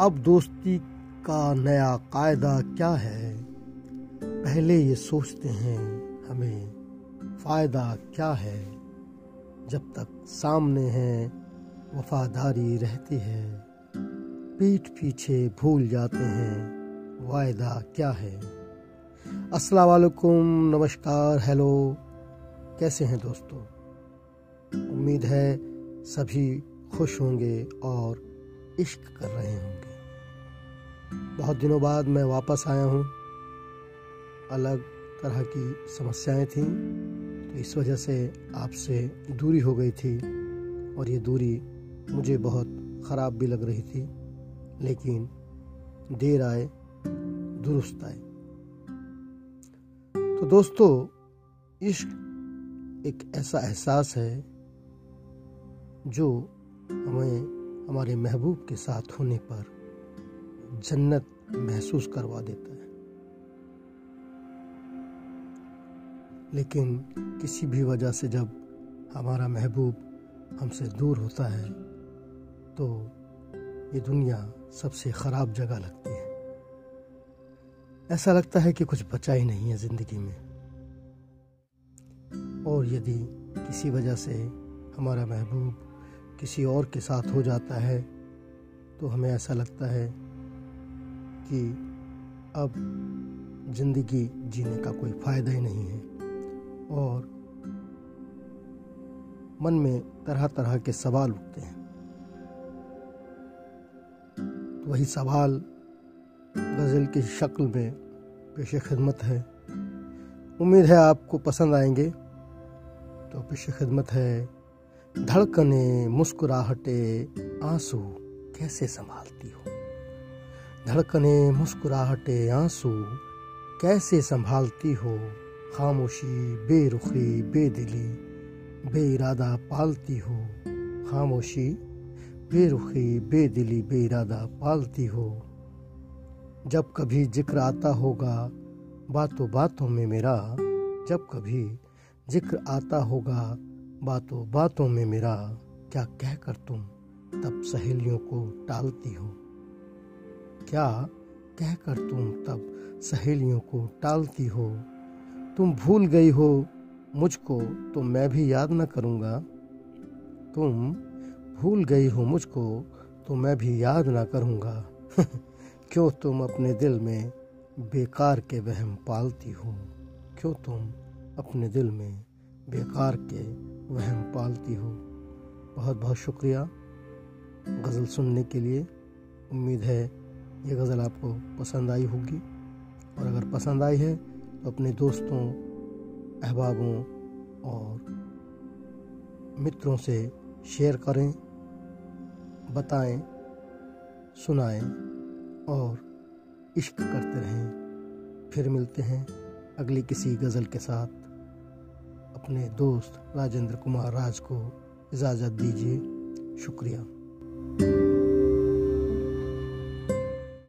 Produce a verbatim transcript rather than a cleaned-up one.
अब दोस्ती का नया कायदा क्या है, पहले ये सोचते हैं हमें फ़ायदा क्या है। जब तक सामने है वफादारी रहती है, पीठ पीछे भूल जाते हैं वायदा क्या है। अस्सलाम वालेकुम, नमस्कार, हेलो, कैसे हैं दोस्तों। उम्मीद है सभी खुश होंगे और इश्क कर रहे होंगे। बहुत दिनों बाद मैं वापस आया हूँ। अलग तरह की समस्याएं थीं तो इस वजह से आपसे दूरी हो गई थी और ये दूरी मुझे बहुत ख़राब भी लग रही थी, लेकिन देर आए दुरुस्त आए। तो दोस्तों, इश्क एक ऐसा एहसास है जो हमें हमारे महबूब के साथ होने पर जन्नत महसूस करवा देता है, लेकिन किसी भी वजह से जब हमारा महबूब हमसे दूर होता है तो ये दुनिया सबसे ख़राब जगह लगती है। ऐसा लगता है कि कुछ बचा ही नहीं है ज़िंदगी में। और यदि किसी वजह से हमारा महबूब किसी और के साथ हो जाता है तो हमें ऐसा लगता है कि अब ज़िंदगी जीने का कोई फ़ायदा ही नहीं है और मन में तरह तरह के सवाल उठते हैं। तो वही सवाल गज़ल की शक्ल में पेश खिदमत है। उम्मीद है आपको पसंद आएंगे। तो पेश खिदमत है, धड़कने मुस्कुराहटे आंसू कैसे संभालती हो। धड़कने मुस्कुराहटे आंसू कैसे संभालती हो, खामोशी बेरुखी बेदिली बेइरादा पालती हो। खामोशी बेरुखी बेदिली बेइरादा पालती हो। जब कभी जिक्र आता होगा बातों बातों में मेरा, जब कभी जिक्र आता होगा बातों बातों में मेरा, क्या कहकर तुम तब सहेलियों को टालती हो। क्या कहकर तुम तब सहेलियों को टालती हो। तुम भूल गई हो मुझको तो मैं भी याद न करूँगा। तुम भूल गई हो मुझको तो मैं भी याद ना करूँगा। क्यों तुम अपने दिल में बेकार के वहम पालती हो। क्यों तुम अपने दिल में बेकार के वहम पालती हो। बहुत बहुत शुक्रिया गज़ल सुनने के लिए। उम्मीद है ये गज़ल आपको पसंद आई होगी, और अगर पसंद आई है तो अपने दोस्तों, अहबाबों और मित्रों से शेयर करें, बताएं, सुनाएं और इश्क करते रहें। फिर मिलते हैं अगली किसी गज़ल के साथ। अपने दोस्त राजेंद्र कुमार राज को इजाज़त दीजिए। शुक्रिया।